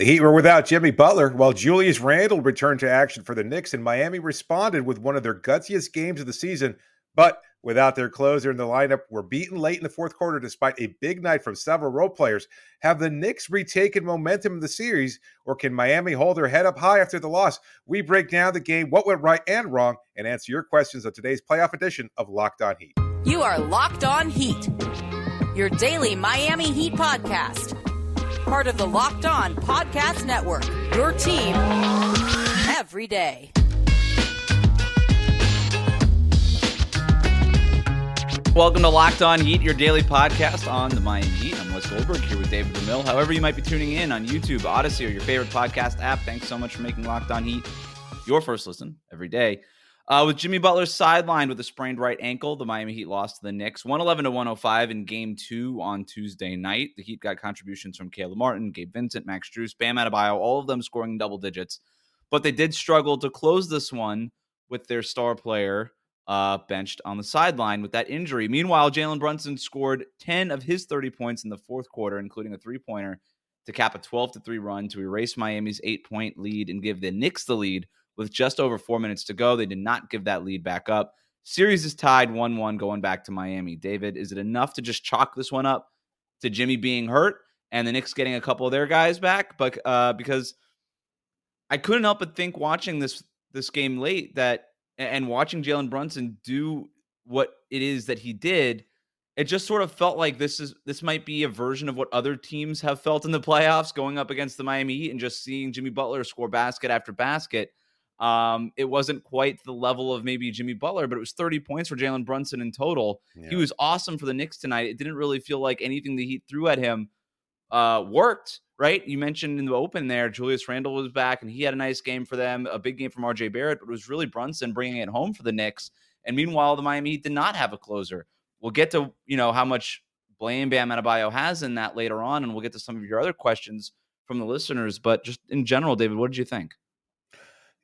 The Heat were without Jimmy Butler, while Julius Randle returned to action for the Knicks, and Miami responded with one of their gutsiest games of the season, but without their closer in the lineup, were beaten late in the fourth quarter despite a big night from several role players. Have the Knicks retaken momentum in the series, or can Miami hold their head up high after the loss? We break down the game, what went right and wrong, and answer your questions on today's playoff edition of Locked On Heat. You are Locked On Heat, your daily Miami Heat podcast. Part of the Locked On Podcast Network, your team every day. Welcome to Locked On Heat, your daily podcast on the Miami Heat. I'm Wes Goldberg here with David Ramil. However you might be tuning in on YouTube, Odyssey, or your favorite podcast app, thanks so much for making Locked On Heat your first listen every day. With Jimmy Butler sidelined with a sprained right ankle, the Miami Heat lost to the Knicks 111-105 in Game 2 on Tuesday night. The Heat got contributions from Kayla Martin, Gabe Vincent, Max Drews, Bam Adebayo, all of them scoring double digits. But they did struggle to close this one with their star player benched on the sideline with that injury. Meanwhile, Jalen Brunson scored 10 of his 30 points in the fourth quarter, including a three-pointer to cap a 12-3 run to erase Miami's 8-point lead and give the Knicks the lead. With just over 4 minutes to go, they did not give that lead back up. Series is tied 1-1 going back to Miami. David, is it enough to just chalk this one up to Jimmy being hurt and the Knicks getting a couple of their guys back? But because I couldn't help but think watching this game late that and watching Jalen Brunson do what it is that he did, it just sort of felt like this might be a version of what other teams have felt in the playoffs going up against the Miami Heat and just seeing Jimmy Butler score basket after basket. It wasn't quite the level of maybe Jimmy Butler, but it was 30 points for Jalen Brunson in total. Yeah. He was awesome for the Knicks tonight. It didn't really feel like anything the Heat threw at him worked, right? You mentioned in the open there, Julius Randle was back, and he had a nice game for them, a big game from R.J. Barrett, but it was really Brunson bringing it home for the Knicks. And meanwhile, the Miami Heat did not have a closer. We'll get to, how much blame Bam Adebayo has in that later on, and we'll get to some of your other questions from the listeners. But just in general, David, what did you think?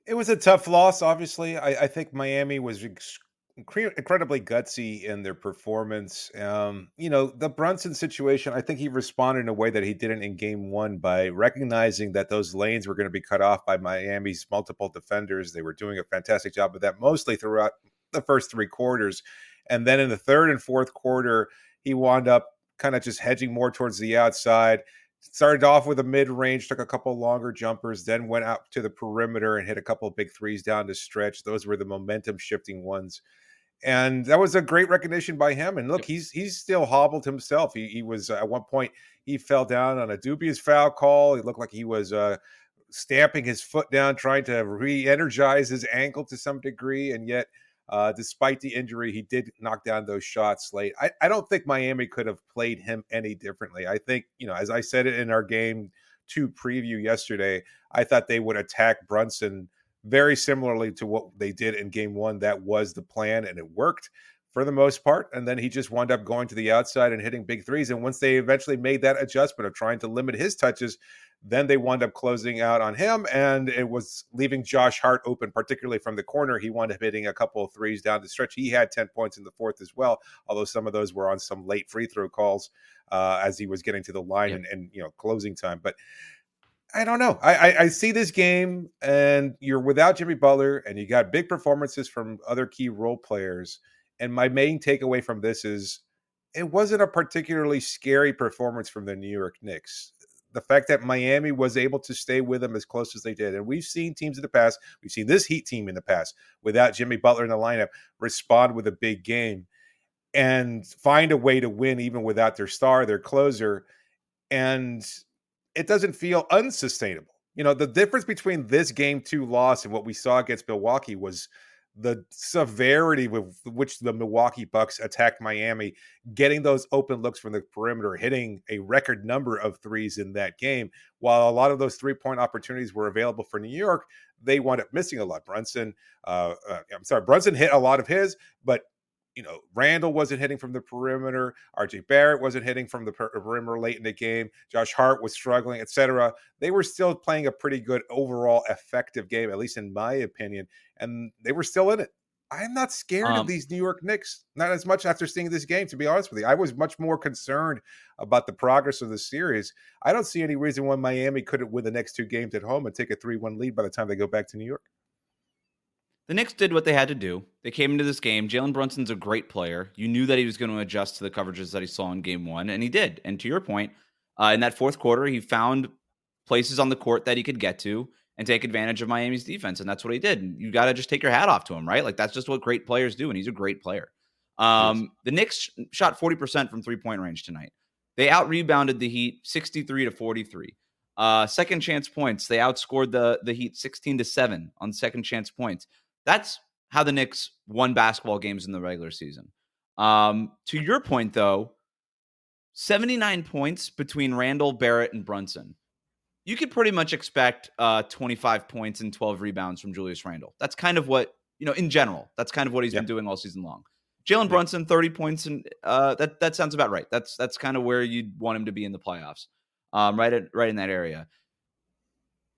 It was a tough loss, obviously. I think Miami was incredibly gutsy in their performance. The Brunson situation, I think he responded in a way that he didn't in Game 1 by recognizing that those lanes were going to be cut off by Miami's multiple defenders. They were doing a fantastic job of that mostly throughout the first three quarters. And then in the third and fourth quarter, he wound up kind of just hedging more towards the outside. Started off with a mid-range, took a couple longer jumpers, then went out to the perimeter and hit a couple big threes down to stretch. Those were the momentum-shifting ones. And that was a great recognition by him. And look, he's still hobbled himself. He was, at one point, he fell down on a dubious foul call. It looked like he was stamping his foot down, trying to re-energize his ankle to some degree. And yet, despite the injury, he did knock down those shots late. I don't think Miami could have played him any differently. I think, as I said it in our Game 2 preview yesterday, I thought they would attack Brunson very similarly to what they did in Game 1. That was the plan, and it worked for the most part. And then he just wound up going to the outside and hitting big threes. And once they eventually made that adjustment of trying to limit his touches, then they wound up closing out on him, and it was leaving Josh Hart open, particularly from the corner. He wound up hitting a couple of threes down the stretch. He had 10 points in the fourth as well, although some of those were on some late free throw calls as he was getting to the line and closing time. But I don't know. I see this game, and you're without Jimmy Butler, and you got big performances from other key role players. And my main takeaway from this is it wasn't a particularly scary performance from the New York Knicks. The fact that Miami was able to stay with them as close as they did. And we've seen teams in the past, we've seen this Heat team in the past, without Jimmy Butler in the lineup, respond with a big game and find a way to win even without their star, their closer. And it doesn't feel unsustainable. The difference between this Game 2 loss and what we saw against Milwaukee was the severity with which the Milwaukee Bucks attacked Miami, getting those open looks from the perimeter, hitting a record number of threes in that game. While a lot of those three-point opportunities were available for New York, they wound up missing a lot. Brunson hit a lot of his, but Randle wasn't hitting from the perimeter. R.J. Barrett wasn't hitting from the perimeter late in the game. Josh Hart was struggling, etc. They were still playing a pretty good overall effective game, at least in my opinion, and they were still in it. I'm not scared of these New York Knicks, not as much after seeing this game, to be honest with you. I was much more concerned about the progress of the series. I don't see any reason why Miami couldn't win the next two games at home and take a 3-1 lead by the time they go back to New York. The Knicks did what they had to do. They came into this game. Jalen Brunson's a great player. You knew that he was going to adjust to the coverages that he saw in game one, and he did. And to your point, in that fourth quarter, he found places on the court that he could get to and take advantage of Miami's defense, and that's what he did. And you got to just take your hat off to him, right? Like, that's just what great players do, and he's a great player. Yes. The Knicks shot 40% from three-point range tonight. They out-rebounded the Heat 63-43. Second chance points, they outscored the Heat 16-7 on second chance points. That's how the Knicks won basketball games in the regular season. To your point, though, 79 points between Randle, Barrett, and Brunson. You could pretty much expect 25 points and 12 rebounds from Julius Randle. That's kind of what, in general, that's kind of what he's been doing all season long. Jalen Brunson, 30 points, and that sounds about right. That's kind of where you'd want him to be in the playoffs, right in that area.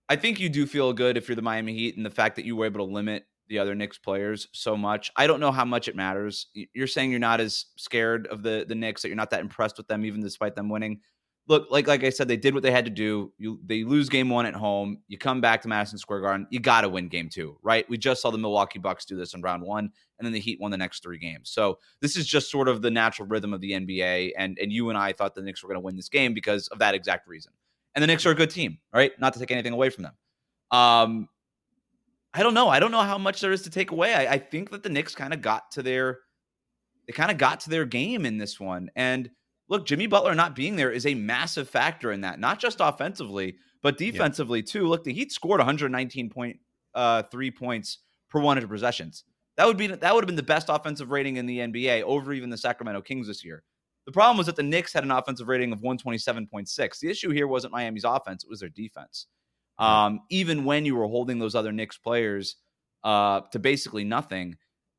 I think you do feel good if you're the Miami Heat and the fact that you were able to limit the other Knicks players so much. I don't know how much it matters. You're saying you're not as scared of the Knicks, that you're not that impressed with them, even despite them winning. Look, like I said, they did what they had to do. They lose game one at home. You come back to Madison Square Garden. You got to win game two, right? We just saw the Milwaukee Bucks do this in round one, and then the Heat won the next three games. So this is just sort of the natural rhythm of the NBA, and you and I thought the Knicks were going to win this game because of that exact reason. And the Knicks are a good team, right? Not to take anything away from them. I don't know. I don't know how much there is to take away. I think that the Knicks kind of got to their game in this one. And look, Jimmy Butler not being there is a massive factor in that, not just offensively, but defensively too. Look, the Heat scored 119.3 points per 100 possessions. That would have been the best offensive rating in the NBA over even the Sacramento Kings this year. The problem was that the Knicks had an offensive rating of 127.6. The issue here wasn't Miami's offense; it was their defense. Even when you were holding those other Knicks players to basically nothing,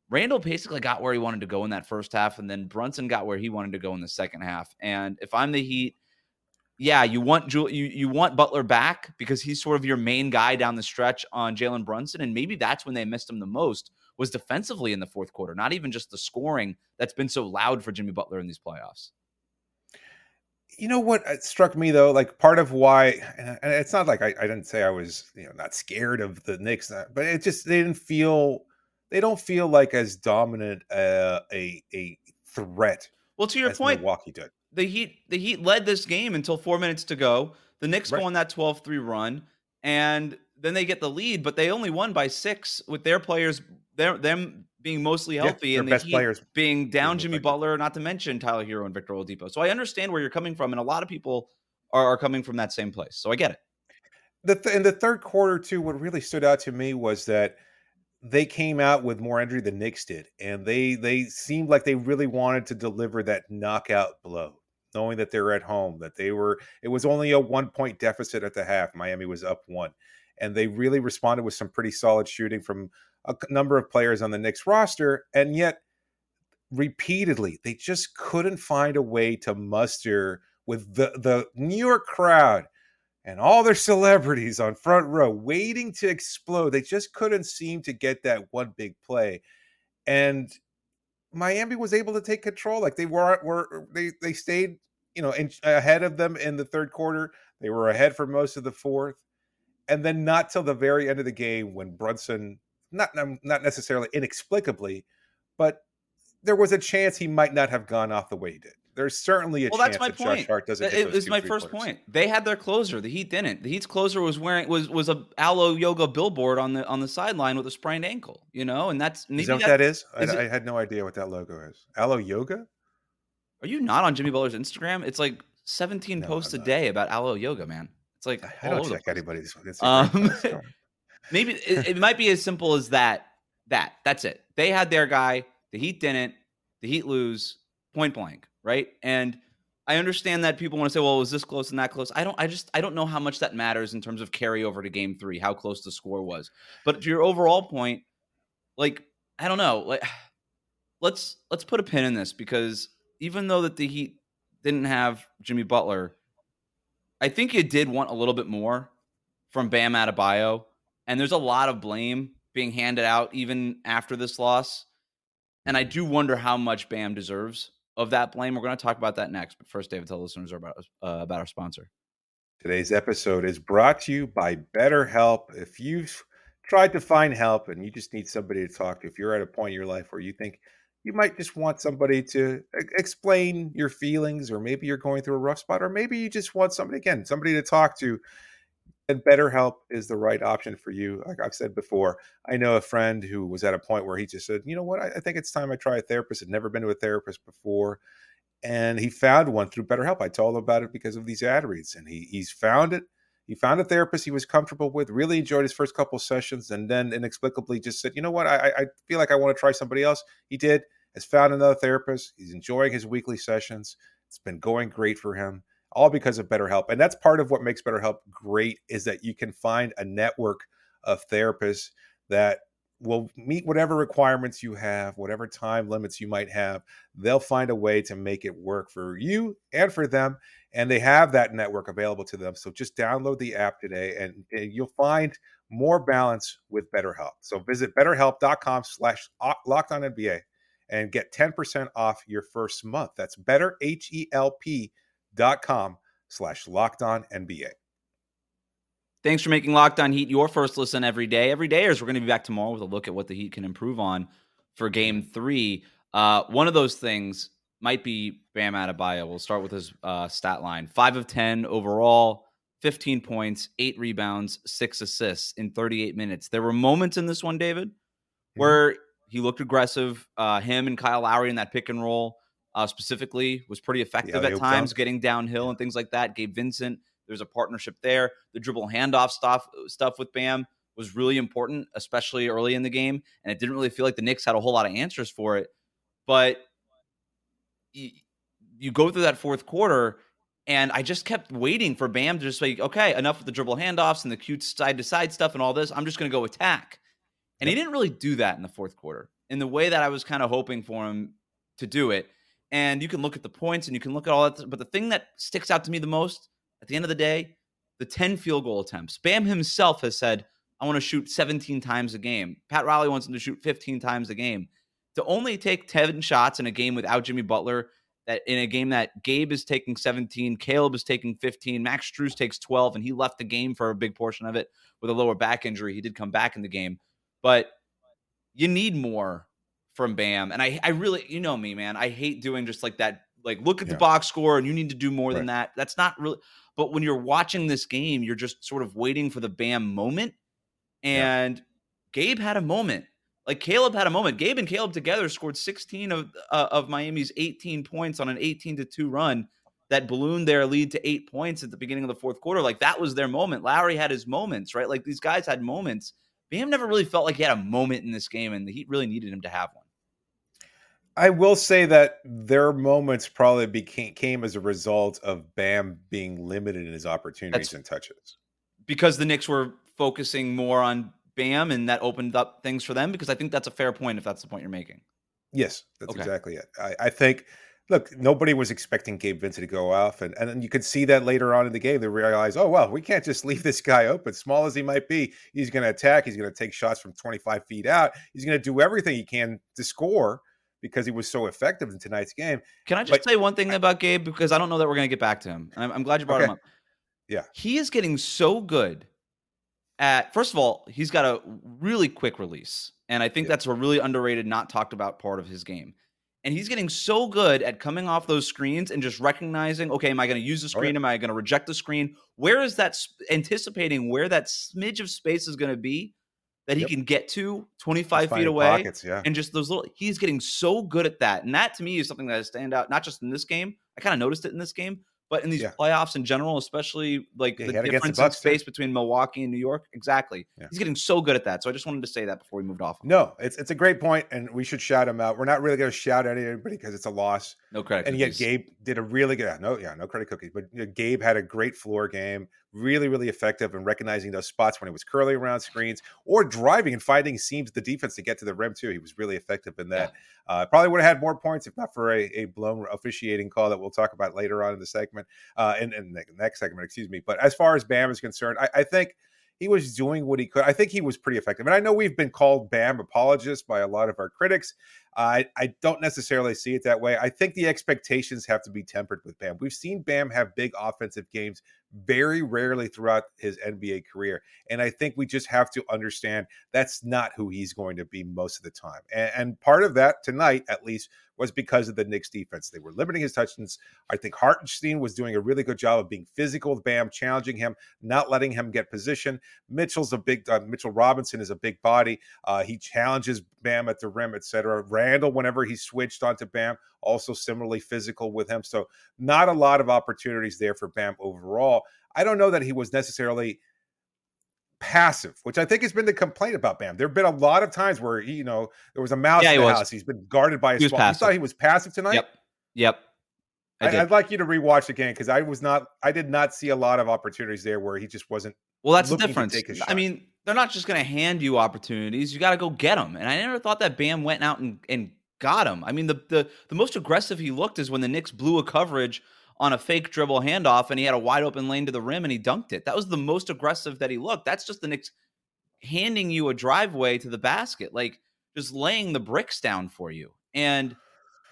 Randle basically got where he wanted to go in that first half, and then Brunson got where he wanted to go in the second half. And if I'm the Heat, you want Butler back because he's sort of your main guy down the stretch on Jalen Brunson, and maybe that's when they missed him the most was defensively in the fourth quarter, not even just the scoring that's been so loud for Jimmy Butler in these playoffs. You know what struck me, though, like part of why, and it's not like I didn't say I was not scared of the Knicks, but it just they don't feel like as dominant a threat. Well, to your point, Milwaukee did. The Heat led this game until 4 minutes to go. The Knicks go on that 12-3 run, and then they get the lead, but they only won by 6 with their players, them being mostly healthy, and the Heat players being down Jimmy Butler, not to mention Tyler Hero and Victor Oladipo. So I understand where you're coming from, and a lot of people are coming from that same place. So I get it. In the third quarter, too, what really stood out to me was that they came out with more energy than Knicks did, and they seemed like they really wanted to deliver that knockout blow, knowing that they were at home, that it was only a 1-point deficit at the half. Miami was up 1, and they really responded with some pretty solid shooting from a number of players on the Knicks roster, and yet repeatedly they just couldn't find a way to muster with the New York crowd and all their celebrities on front row waiting to explode. They just couldn't seem to get that one big play, and Miami was able to take control. Like they stayed ahead of them in the third quarter. They were ahead for most of the fourth, and then not till the very end of the game when Brunson, not necessarily inexplicably, but there was a chance he might not have gone off the way he did. There's certainly a chance that Josh Hart doesn't hit those 2 3-pointers. It was my first point. They had their closer. The Heat didn't. The Heat's closer was a Alo Yoga billboard on the sideline with a sprained ankle. And that's maybe what that is. I had no idea what that logo is. Alo Yoga. Are you not on Jimmy Butler's Instagram? It's like 17 posts a day about Alo Yoga, man. It's like I don't check anybody's Instagram. Maybe it might be as simple as that. That's it. They had their guy. The Heat didn't. The Heat lose point blank, right? And I understand that people want to say, well, it was this close and that close. I don't know how much that matters in terms of carryover to game 3, how close the score was. But to your overall point, like, I don't know. Like, let's put a pin in this, because even though that the Heat didn't have Jimmy Butler, I think you did want a little bit more from Bam Adebayo. And there's a lot of blame being handed out even after this loss. And I do wonder how much Bam deserves of that blame. We're going to talk about that next. But first, David, tell listeners about our sponsor. Today's episode is brought to you by BetterHelp. If you've tried to find help and you just need somebody to talk to, if you're at a point in your life where you think you might just want somebody to explain your feelings, or maybe you're going through a rough spot, or maybe you just want somebody to talk to, and BetterHelp is the right option for you. Like I've said before, I know a friend who was at a point where he just said, you know what, I think it's time I try a therapist. I'd never been to a therapist before. And he found one through BetterHelp. I told him about it because of these ad reads. And he's found it. He found a therapist he was comfortable with, really enjoyed his first couple of sessions, and then inexplicably just said, you know what, I feel like I want to try somebody else. He did, has found another therapist. He's enjoying his weekly sessions. It's been going great for him, all because of BetterHelp. And that's part of what makes BetterHelp great, is that you can find a network of therapists that will meet whatever requirements you have, whatever time limits you might have. They'll find a way to make it work for you and for them. And they have that network available to them. So just download the app today and you'll find more balance with BetterHelp. So visit betterhelp.com/LockedOnNBA and get 10% off your first month. That's betterhelp.com/LockedOnNBA. Thanks for making Locked On Heat your first listen every day. Every day is we're going to be back tomorrow with a look at what the Heat can improve on for Game 3. One of those things might be Bam Adebayo. We'll start with his stat line. 5 of 10 overall, 15 points, 8 rebounds, 6 assists in 38 minutes. There were moments in this one, David, where he looked aggressive. Him and Kyle Lowry in that pick and roll specifically was pretty effective at times, getting downhill and things like that. Gabe Vincent, there's a partnership there. The dribble handoff stuff with Bam was really important, especially early in the game. And it didn't really feel like the Knicks had a whole lot of answers for it. But you go through that fourth quarter, and I just kept waiting for Bam to just say, okay, enough with the dribble handoffs and the cute side-to-side stuff and all this. I'm just going to go attack. And he didn't really do that in the fourth quarter in the way that I was kind of hoping for him to do it. And you can look at the points and you can look at all that. But the thing that sticks out to me the most, at the end of the day, the 10 field goal attempts. Bam himself has said, I want to shoot 17 times a game. Pat Riley wants him to shoot 15 times a game. To only take 10 shots in a game without Jimmy Butler, that in a game that Gabe is taking 17, Caleb is taking 15, Max Strus takes 12, and he left the game for a big portion of it with a lower back injury. He did come back in the game. But you need more from Bam. And I really, you know me, man, I hate doing just like that, like look at the box score and you need to do more than that. That's not really... But when you're watching this game, you're just sort of waiting for the Bam moment. And Gabe had a moment. Like Caleb had a moment. Gabe and Caleb together scored 16 of Miami's 18 points on an 18-2 run that ballooned their lead to 8 points at the beginning of the fourth quarter. Like that was their moment. Lowry had his moments, right? Like these guys had moments. Bam never really felt like he had a moment in this game, and the Heat really needed him to have one. I will say that their moments probably came as a result of Bam being limited in his opportunities and touches. Because the Knicks were focusing more on Bam, and that opened up things for them, because I think that's a fair point if that's the point you're making. Yes, that's exactly it. I think, look, nobody was expecting Gabe Vincent to go off, and you could see that later on in the game. They realized, oh, well, we can't just leave this guy open. Small as he might be, he's going to attack. He's going to take shots from 25 feet out. He's going to do everything he can to score, because he was so effective in tonight's game. Can I just say one thing about Gabe? Because I don't know that we're going to get back to him. And I'm glad you brought him up. Yeah. He is getting so good at, first of all, he's got a really quick release. And I think that's a really underrated, not talked about part of his game. And he's getting so good at coming off those screens and just recognizing, okay, am I going to use the screen? Am I going to reject the screen? Where is that, anticipating where that smidge of space is going to be, that he can get to 25 feet away pockets, and just those little, he's getting so good at that. And that to me is something that has stand out, not just in this game. I kind of noticed it in this game, but in these playoffs in general, especially like the difference in space between Milwaukee and New York. Exactly. Yeah. He's getting so good at that. So I just wanted to say that before we moved off. No, it's a great point, and we should shout him out. We're not really going to shout out anybody because it's a loss. No credit and cookies. Yet Gabe did a really good, no credit cookies, but Gabe had a great floor game. Really, really effective in recognizing those spots when it was curling around screens or driving and finding seams the defense to get to the rim too. He was really effective in that. Probably would have had more points if not for a blown officiating call that we'll talk about later on in the segment, in the next segment, excuse me. But as far as Bam is concerned, I think he was doing what he could. I think he was pretty effective. And I know we've been called Bam apologists by a lot of our critics. I don't necessarily see it that way. I think the expectations have to be tempered with Bam. We've seen Bam have big offensive games very rarely throughout his NBA career. And I think we just have to understand that's not who he's going to be most of the time. And part of that tonight, at least, was because of the Knicks defense. They were limiting his touchdowns. I think Hartenstein was doing a really good job of being physical with Bam, challenging him, not letting him get position. Mitchell Robinson is a big body. He challenges Bam at the rim, etc. Randle, whenever he switched onto Bam, also similarly physical with him. So not a lot of opportunities there for Bam overall. I don't know that he was necessarily passive, which I think has been the complaint about Bam. There have been a lot of times where he, there was a mouse in the house. He's been guarded by a spot. You thought he was passive tonight? Yep. I'd like you to rewatch again because I did not see a lot of opportunities there where he just wasn't. Well, that's the difference. I mean, they're not just going to hand you opportunities. You got to go get them. And I never thought that Bam went out and got them. I mean, the most aggressive he looked is when the Knicks blew a coverage on a fake dribble handoff and he had a wide open lane to the rim and he dunked it. That was the most aggressive that he looked. That's just the Knicks handing you a driveway to the basket, like just laying the bricks down for you. And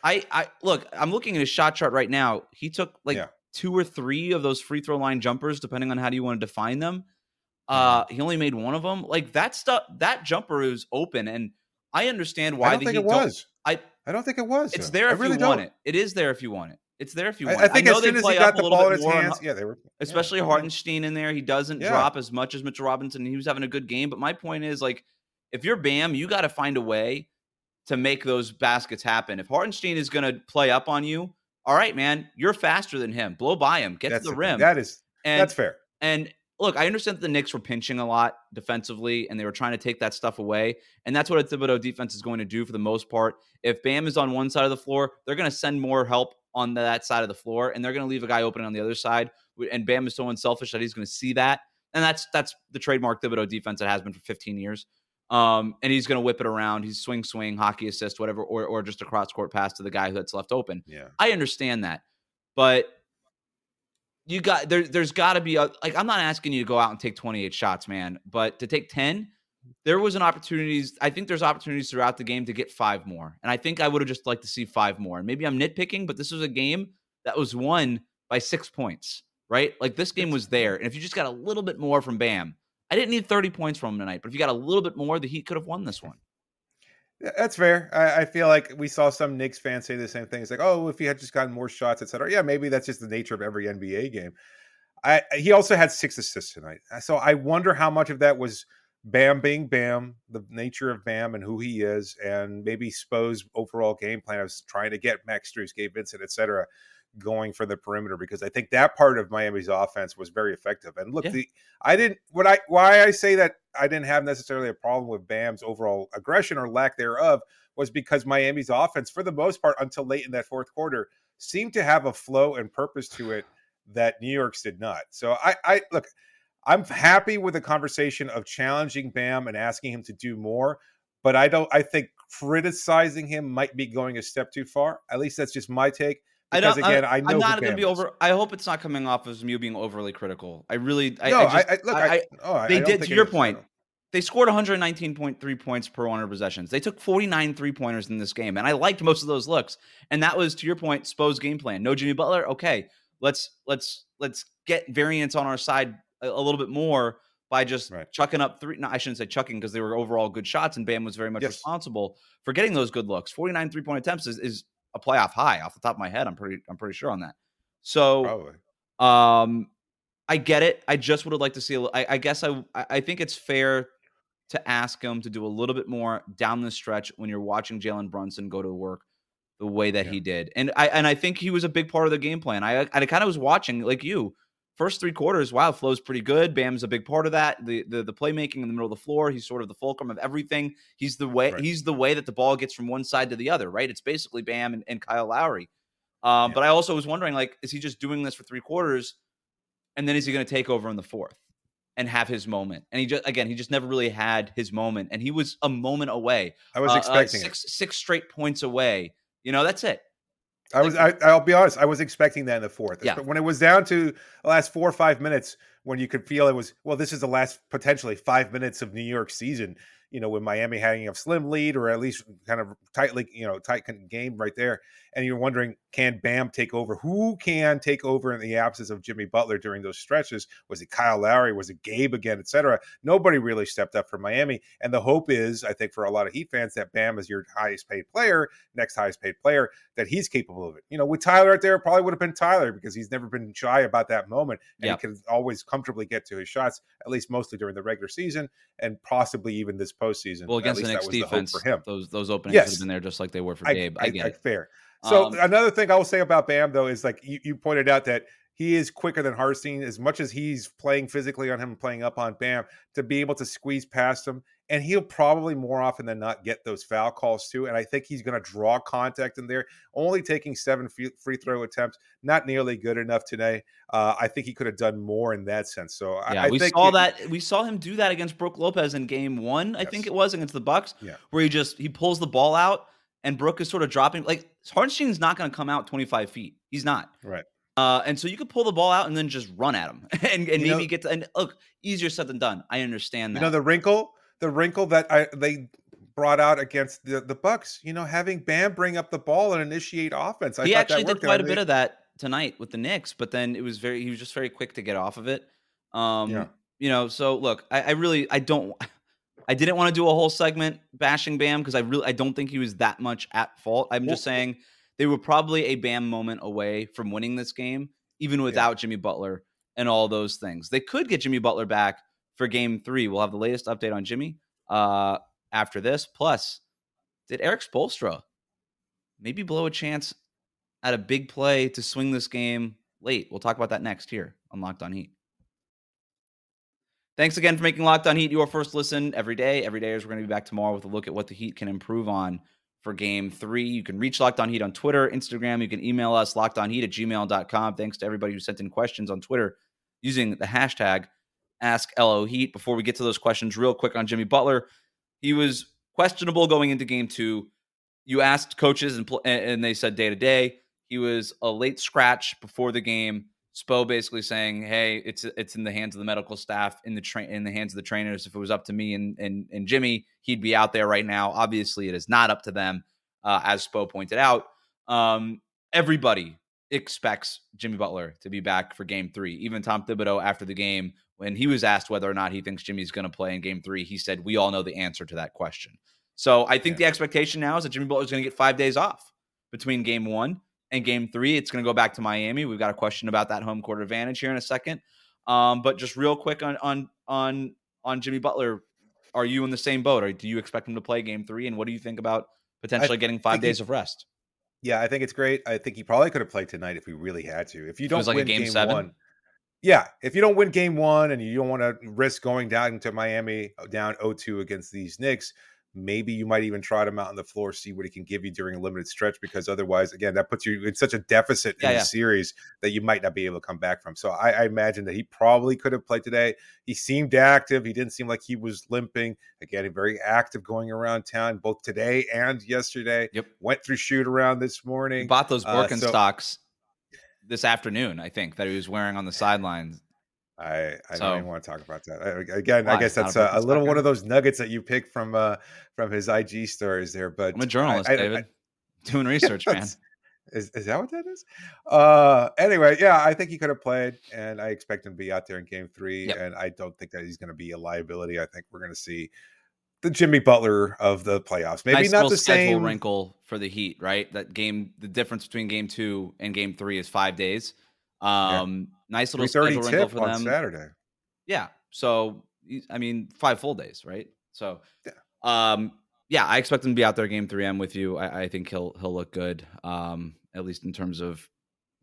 I'm looking at his shot chart right now. He took two or three of those free throw line jumpers, depending on how do you want to define them. He only made one of them. Like that stuff, that jumper is open. And I understand why I don't think it was. It's there if you want it. It is there if you want it. It's there if you want. I think I know as soon as he got the ball in his hands, they were. Especially Hartenstein in there. He doesn't drop as much as Mitchell Robinson. He was having a good game. But my point is, like, if you're Bam, you got to find a way to make those baskets happen. If Hartenstein is going to play up on you, all right, man, you're faster than him. Blow by him. Get to the rim. That's fair. And look, I understand that the Knicks were pinching a lot defensively, and they were trying to take that stuff away. And that's what a Thibodeau defense is going to do for the most part. If Bam is on one side of the floor, they're going to send more help on that side of the floor, and they're going to leave a guy open on the other side. And Bam is so unselfish that he's going to see that. And that's the trademark Thibodeau defense that has been for 15 years. And he's going to whip it around. He's swing, hockey assist, whatever, or just a cross-court pass to the guy that's left open. Yeah. I understand that. But you got there's got to be I'm not asking you to go out and take 28 shots, man. But to take 10, there was an opportunities. I think there's opportunities throughout the game to get five more. And I think I would have just liked to see five more. And maybe I'm nitpicking, but this was a game that was won by 6 points, right? Like this game was there. And if you just got a little bit more from Bam, I didn't need 30 points from him tonight, but if you got a little bit more, the Heat could have won this one. That's fair. I feel like we saw some Knicks fans say the same thing. It's like, oh, if he had just gotten more shots, et cetera. Yeah, maybe that's just the nature of every NBA game. He also had 6 assists tonight. So I wonder how much of that was Bam being Bam, the nature of Bam and who he is, and maybe Spo's overall game plan of trying to get Max Strus, Gabe Vincent, et cetera, going for the perimeter, because I think that part of Miami's offense was very effective. And look, why I say that I didn't have necessarily a problem with Bam's overall aggression or lack thereof was because Miami's offense, for the most part, until late in that fourth quarter, seemed to have a flow and purpose to it that New York's did not. So I'm happy with the conversation of challenging Bam and asking him to do more, but I think criticizing him might be going a step too far. At least that's just my take. Because I'm not going to be over. I hope it's not coming off as me being overly critical. They did, to your point. They scored 119.3 points per 100 possessions. They took 49 3-pointers in this game, and I liked most of those looks. And that was, to your point, Spo's game plan. No Jimmy Butler. Okay, let's get variance on our side a little bit more by just chucking up three. No, I shouldn't say chucking because they were overall good shots, and Bam was very much responsible for getting those good looks. 49 3-point attempts is a playoff high off the top of my head. I'm pretty sure on that. So, I get it. I just would have liked to see, I think it's fair to ask him to do a little bit more down the stretch when you're watching Jalen Brunson go to work the way that he did. And I think he was a big part of the game plan. I kind of was watching like you first three quarters. Wow. Flow's pretty good. Bam's a big part of that. The playmaking in the middle of the floor. He's sort of the fulcrum of everything. He's the way, that the ball gets from one side to the other, right? It's basically Bam and Kyle Lowry. But I also was wondering, like, is he just doing this for three quarters? And then is he going to take over in the fourth and have his moment? And he just never really had his moment. And he was a moment away. I was expecting six straight points away. That's it. I'll be honest. I was expecting that in the fourth. Yeah. But when it was down to the last 4 or 5 minutes, when you could feel it was, well, this is the last potentially 5 minutes of New York season, you know, with Miami having a slim lead or at least kind of tightly, you know, tight game right there. And you're wondering, can Bam take over? Who can take over in the absence of Jimmy Butler during those stretches? Was it Kyle Lowry? Was it Gabe again, et cetera? Nobody really stepped up for Miami. And the hope is, I think for a lot of Heat fans, that Bam is your highest paid player, next highest paid player, that he's capable of it. You know, with Tyler out there, it probably would have been Tyler because he's never been shy about that moment. And he can always comfortably get to his shots, at least mostly during the regular season and possibly even this postseason. Well, against the Knicks defense, for him. Those openings would have been there just like they were for Gabe. I get it. Fair. So another thing I will say about Bam, though, is like you pointed out that he is quicker than Hartenstein. As much as he's playing physically on him, playing up on Bam, to be able to squeeze past him, and he'll probably more often than not get those foul calls too. And I think he's going to draw contact in there. Only taking 7 free throw attempts, not nearly good enough today. I think he could have done more in that sense. So we saw him do that against Brook Lopez in game one. I think it was against the Bucks, where he pulls the ball out and Brook is sort of dropping. Like Hartenstein's not going to come out 25 feet. He's not right. And so you could pull the ball out and then just run at him and maybe get to. And look, easier said than done. I understand that. You know the wrinkle that they brought out against the Bucks, you know, having Bam bring up the ball and initiate offense. He actually did quite a bit of that tonight with the Knicks, but then he was just very quick to get off of it. You know, so look, I didn't want to do a whole segment bashing Bam because I don't think he was that much at fault. I'm just saying they were probably a Bam moment away from winning this game, even without Jimmy Butler and all those things. They could get Jimmy Butler back for game 3. We'll have the latest update on Jimmy after this. Plus, did Erik Spoelstra maybe blow a chance at a big play to swing this game late? We'll talk about that next here on Locked On Heat. Thanks again for making Locked On Heat your first listen every day. Every day, we're going to be back tomorrow with a look at what the Heat can improve on for game 3. You can reach Locked On Heat on Twitter, Instagram. You can email us, lockedonheat@gmail.com. Thanks to everybody who sent in questions on Twitter using the hashtag #AskLOHeat. Before we get to those questions, real quick on Jimmy Butler, he was questionable going into game 2. You asked coaches and they said day to day. He was a late scratch before the game. Spo basically saying, "Hey, it's in the hands of the medical staff, in the hands of the trainers. If it was up to me and Jimmy, he'd be out there right now. Obviously, it is not up to them." As Spo pointed out, everybody expects Jimmy Butler to be back for game 3. Even Tom Thibodeau after the game, when he was asked whether or not he thinks Jimmy's going to play in game 3, he said, we all know the answer to that question. So I think the expectation now is that Jimmy Butler is going to get 5 days off between game 1 and game 3. It's going to go back to Miami. We've got a question about that home court advantage here in a second. But just real quick on Jimmy Butler, are you in the same boat? Or do you expect him to play game 3? And what do you think about potentially getting 5 days of rest? Yeah, I think it's great. I think he probably could have played tonight if he really had to. If you don't win game 1. Yeah, if you don't win game 1 and you don't want to risk going down to Miami down 0-2 against these Knicks, maybe you might even try him out on the floor, see what he can give you during a limited stretch, because otherwise, again, that puts you in such a deficit in the series that you might not be able to come back from. So I imagine that he probably could have played today. He seemed active. He didn't seem like he was limping. Again, very active going around town both today and yesterday. Yep. Went through shoot around this morning. He bought those Birkenstocks. This afternoon, I think, that he was wearing on the sidelines. I don't even want to talk about that. I guess that's a little one of those nuggets that you pick from his IG stories there. But I'm a journalist, David. Doing research, man. Is that what that is? Anyway, yeah, I think he could have played, and I expect him to be out there in game 3. Yep. And I don't think that he's going to be a liability. I think we're going to see the Jimmy Butler of the playoffs. Maybe nice, not the same wrinkle for the Heat, right? That game, the difference between game 2 and game 3 is 5 days. Nice little schedule wrinkle for them on Saturday. Yeah. So, I mean, 5 full days, right? So, I expect him to be out there game 3. I'm with you. I think he'll look good. At least in terms of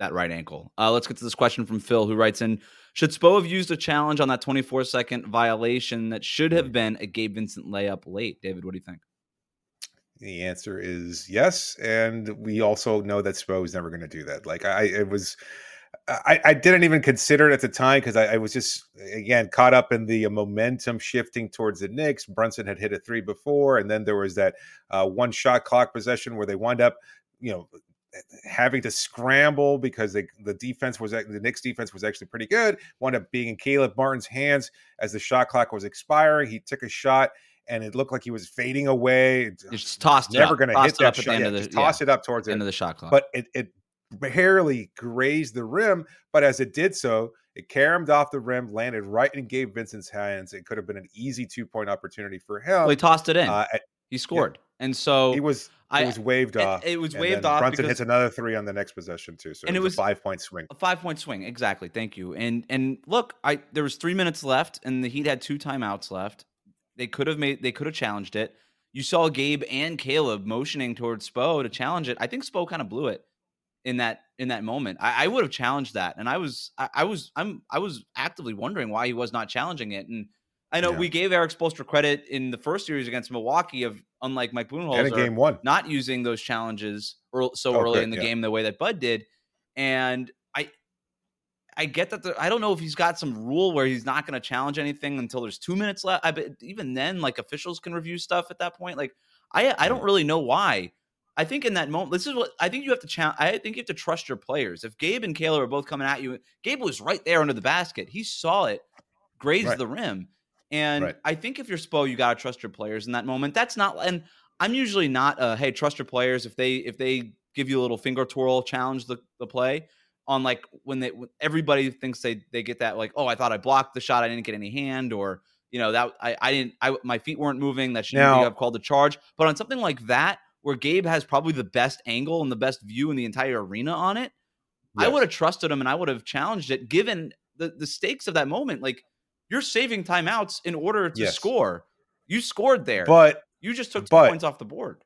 that right ankle. Let's get to this question from Phil, who writes in, should Spo have used a challenge on that 24-second violation that should have been a Gabe Vincent layup late? David, what do you think? The answer is yes. And we also know that Spo is never going to do that. Like I didn't even consider it at the time because I was just, again, caught up in the momentum shifting towards the Knicks. Brunson had hit a 3 before, and then there was that one shot clock possession where they wind up, you know, having to scramble because the Knicks defense was actually pretty good. Wound up being in Kayla Martin's hands as the shot clock was expiring. He took a shot and it looked like he was fading away. Just tossed it up. Never going to hit that shot. Toss it up towards the end of the shot clock. But it barely grazed the rim. But as it did so, it caromed off the rim, landed right in Gabe Vincent's hands. It could have been an easy 2-point opportunity for him. Well, he tossed it in. He scored. Yeah. And so it was waved off. It was waved off. Brunson hits another three on the next possession too. So it was a 5-point swing. A 5-point swing. Exactly. Thank you. And look, there was 3 minutes left and the Heat had 2 timeouts left. They could have challenged it. You saw Gabe and Caleb motioning towards Spo to challenge it. I think Spo kind of blew it in that moment. I would have challenged that. And I was actively wondering why he was not challenging it. And I know we gave Erik Spoelstra credit in the first series against Milwaukee of, unlike Mike Budenholzer, not using those challenges early in the game the way that Bud did. And I get that. I don't know if he's got some rule where he's not going to challenge anything until there's 2 minutes left. Even then, like, officials can review stuff at that point. Like, I don't really know why. I think in that moment, this is what I think you have to challenge. I think you have to trust your players. If Gabe and Kayla are both coming at you, Gabe was right there under the basket. He saw it graze the rim. And I think if you're Spo, you got to trust your players in that moment. That's not, and I'm usually not hey, trust your players. If they give you a little finger twirl, challenge the play on, like, when everybody thinks they get that, like, oh, I thought I blocked the shot. I didn't get any hand, or, you know, that I didn't, my feet weren't moving. That should have called the charge. But on something like that, where Gabe has probably the best angle and the best view in the entire arena on it, I would have trusted him and I would have challenged it given the stakes of that moment. Like, you're saving timeouts in order to score. You scored there, but you just took 2 points off the board.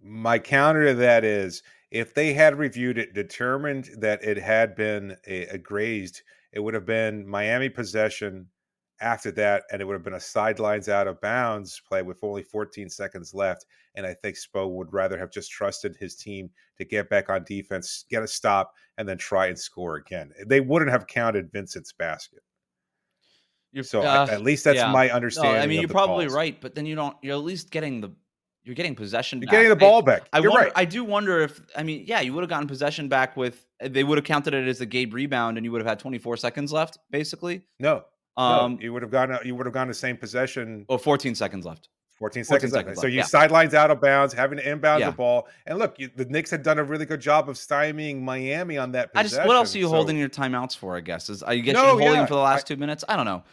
My counter to that is, if they had reviewed it, determined that it had been a grazed, it would have been Miami possession after that, and it would have been a sidelines out of bounds play with only 14 seconds left. And I think Spo would rather have just trusted his team to get back on defense, get a stop, and then try and score again. They wouldn't have counted Vincent's basket. So at least that's my understanding. No, I mean, you're probably right, but then you're at least getting you're getting possession. You're getting the ball back. I do wonder if, I mean, you would have gotten possession back they would have counted it as a Gabe rebound and you would have had 24 seconds left, basically. No, you would have gotten the same possession. Oh, 14 seconds left. 14 seconds left. So you sidelines out of bounds, having to inbound the ball. And look, the Knicks had done a really good job of stymieing Miami on that possession. What else are you holding your timeouts for, I guess? Are you holding for the last 2 minutes? I don't know.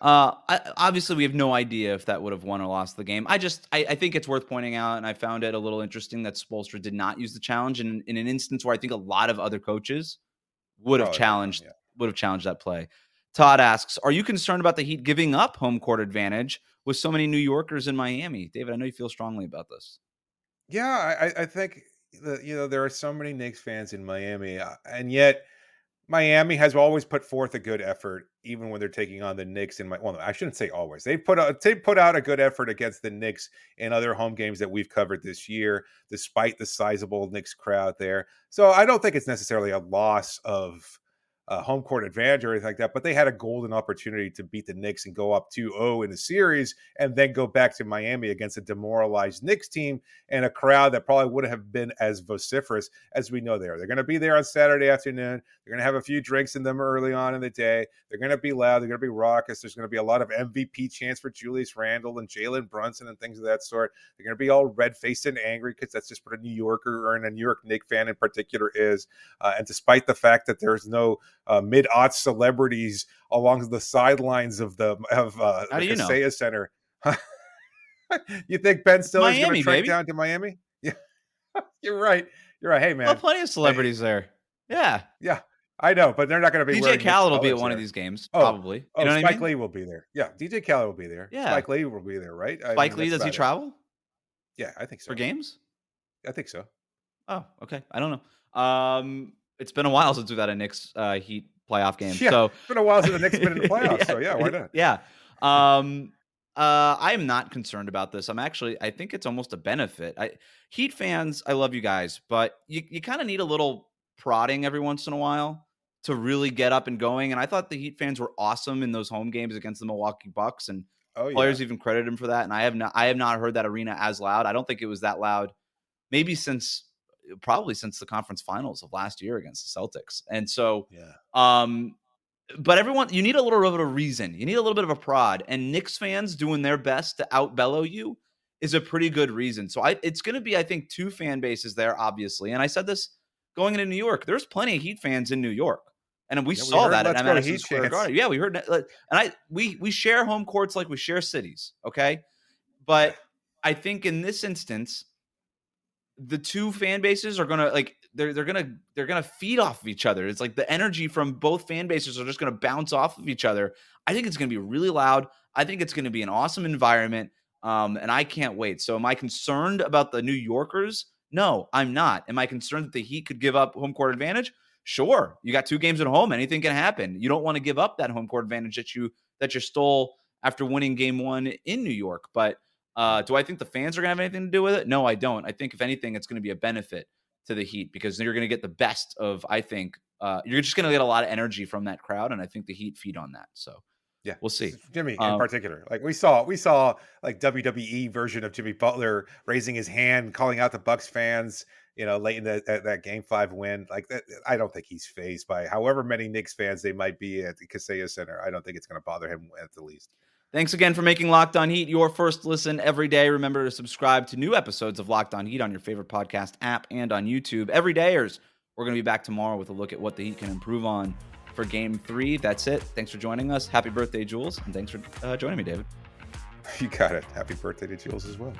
Obviously, we have no idea if that would have won or lost the game. I think it's worth pointing out, and I found it a little interesting that Spoelstra did not use the challenge in an instance where I think a lot of other coaches would have challenged that play. Todd asks, are you concerned about the Heat giving up home court advantage with so many New Yorkers in Miami? David, I know you feel strongly about this. Yeah, I think that, you know, there are so many Knicks fans in Miami, and yet Miami has always put forth a good effort, even when they're taking on the Knicks. Well, I shouldn't say always. They put out a good effort against the Knicks in other home games that we've covered this year, despite the sizable Knicks crowd there. So I don't think it's necessarily a loss of home court advantage or anything like that, but they had a golden opportunity to beat the Knicks and go up 2-0 in the series and then go back to Miami against a demoralized Knicks team and a crowd that probably wouldn't have been as vociferous as we know they are. They're going to be there on Saturday afternoon. They're going to have a few drinks in them early on in the day. They're going to be loud. They're going to be raucous. There's going to be a lot of MVP chants for Julius Randle and Jalen Brunson and things of that sort. They're going to be all red-faced and angry because that's just what a New Yorker or a New York Knicks fan in particular is. And despite the fact that there's no mid-aught celebrities along the sidelines of the Kaseya Center. You think Ben Stiller's going to trek down to Miami? Yeah, you're right. Hey, man, well, plenty of celebrities there. Yeah, I know, but they're not going to be. DJ Khaled will be at one of these games, probably. Spike Lee will be there. Yeah, DJ Khaled will be there. Yeah, Spike Lee will be there, right? Spike Lee, does he travel? Yeah, I think so. For games? I think so. Oh, okay. I don't know. It's been a while since we've had a Knicks Heat playoff game. Yeah, so it's been a while since the Knicks been in the playoffs. So why not? Yeah. I'm not concerned about this. I think it's almost a benefit. Heat fans, I love you guys, but you kind of need a little prodding every once in a while to really get up and going. And I thought the Heat fans were awesome in those home games against the Milwaukee Bucks, and players even credited him for that. And I have not heard that arena as loud. I don't think it was that loud, maybe since probably since the conference finals of last year against the Celtics. And so, but everyone, you need a little bit of reason. You need a little bit of a prod, and Knicks fans doing their best to out-bellow you is a pretty good reason. So it's going to be, I think, two fan bases there, obviously. And I said this going into New York, there's plenty of Heat fans in New York. And we saw that at Madison Square Garden. Yeah, we heard that. And we share home courts like we share cities, okay? But I think in this instance, the two fan bases are going to, like, they're going to feed off of each other. It's like the energy from both fan bases are just going to bounce off of each other. I think it's going to be really loud. I think it's going to be an awesome environment. And I can't wait. So am I concerned about the New Yorkers? No, I'm not. Am I concerned that the Heat could give up home court advantage? Sure. You got two games at home. Anything can happen. You don't want to give up that home court advantage that you stole after winning game one in New York. But do I think the fans are going to have anything to do with it? No, I don't. I think if anything, it's going to be a benefit to the Heat, because you're going to get the best of, I think, you're just going to get a lot of energy from that crowd. And I think the Heat feed on that. So yeah, we'll see. Jimmy in particular, like we saw like WWE version of Jimmy Butler raising his hand, calling out the Bucks fans, you know, late in that Game 5 win. Like that, I don't think he's fazed by however many Knicks fans they might be at the Kaseya Center. I don't think it's going to bother him at the least. Thanks again for making Locked On Heat your first listen every day. Remember to subscribe to new episodes of Locked On Heat on your favorite podcast app and on YouTube. Every dayers, we're going to be back tomorrow with a look at what the Heat can improve on for Game 3. That's it. Thanks for joining us. Happy birthday, Jules. And thanks for joining me, David. You got it. Happy birthday to Jules as well.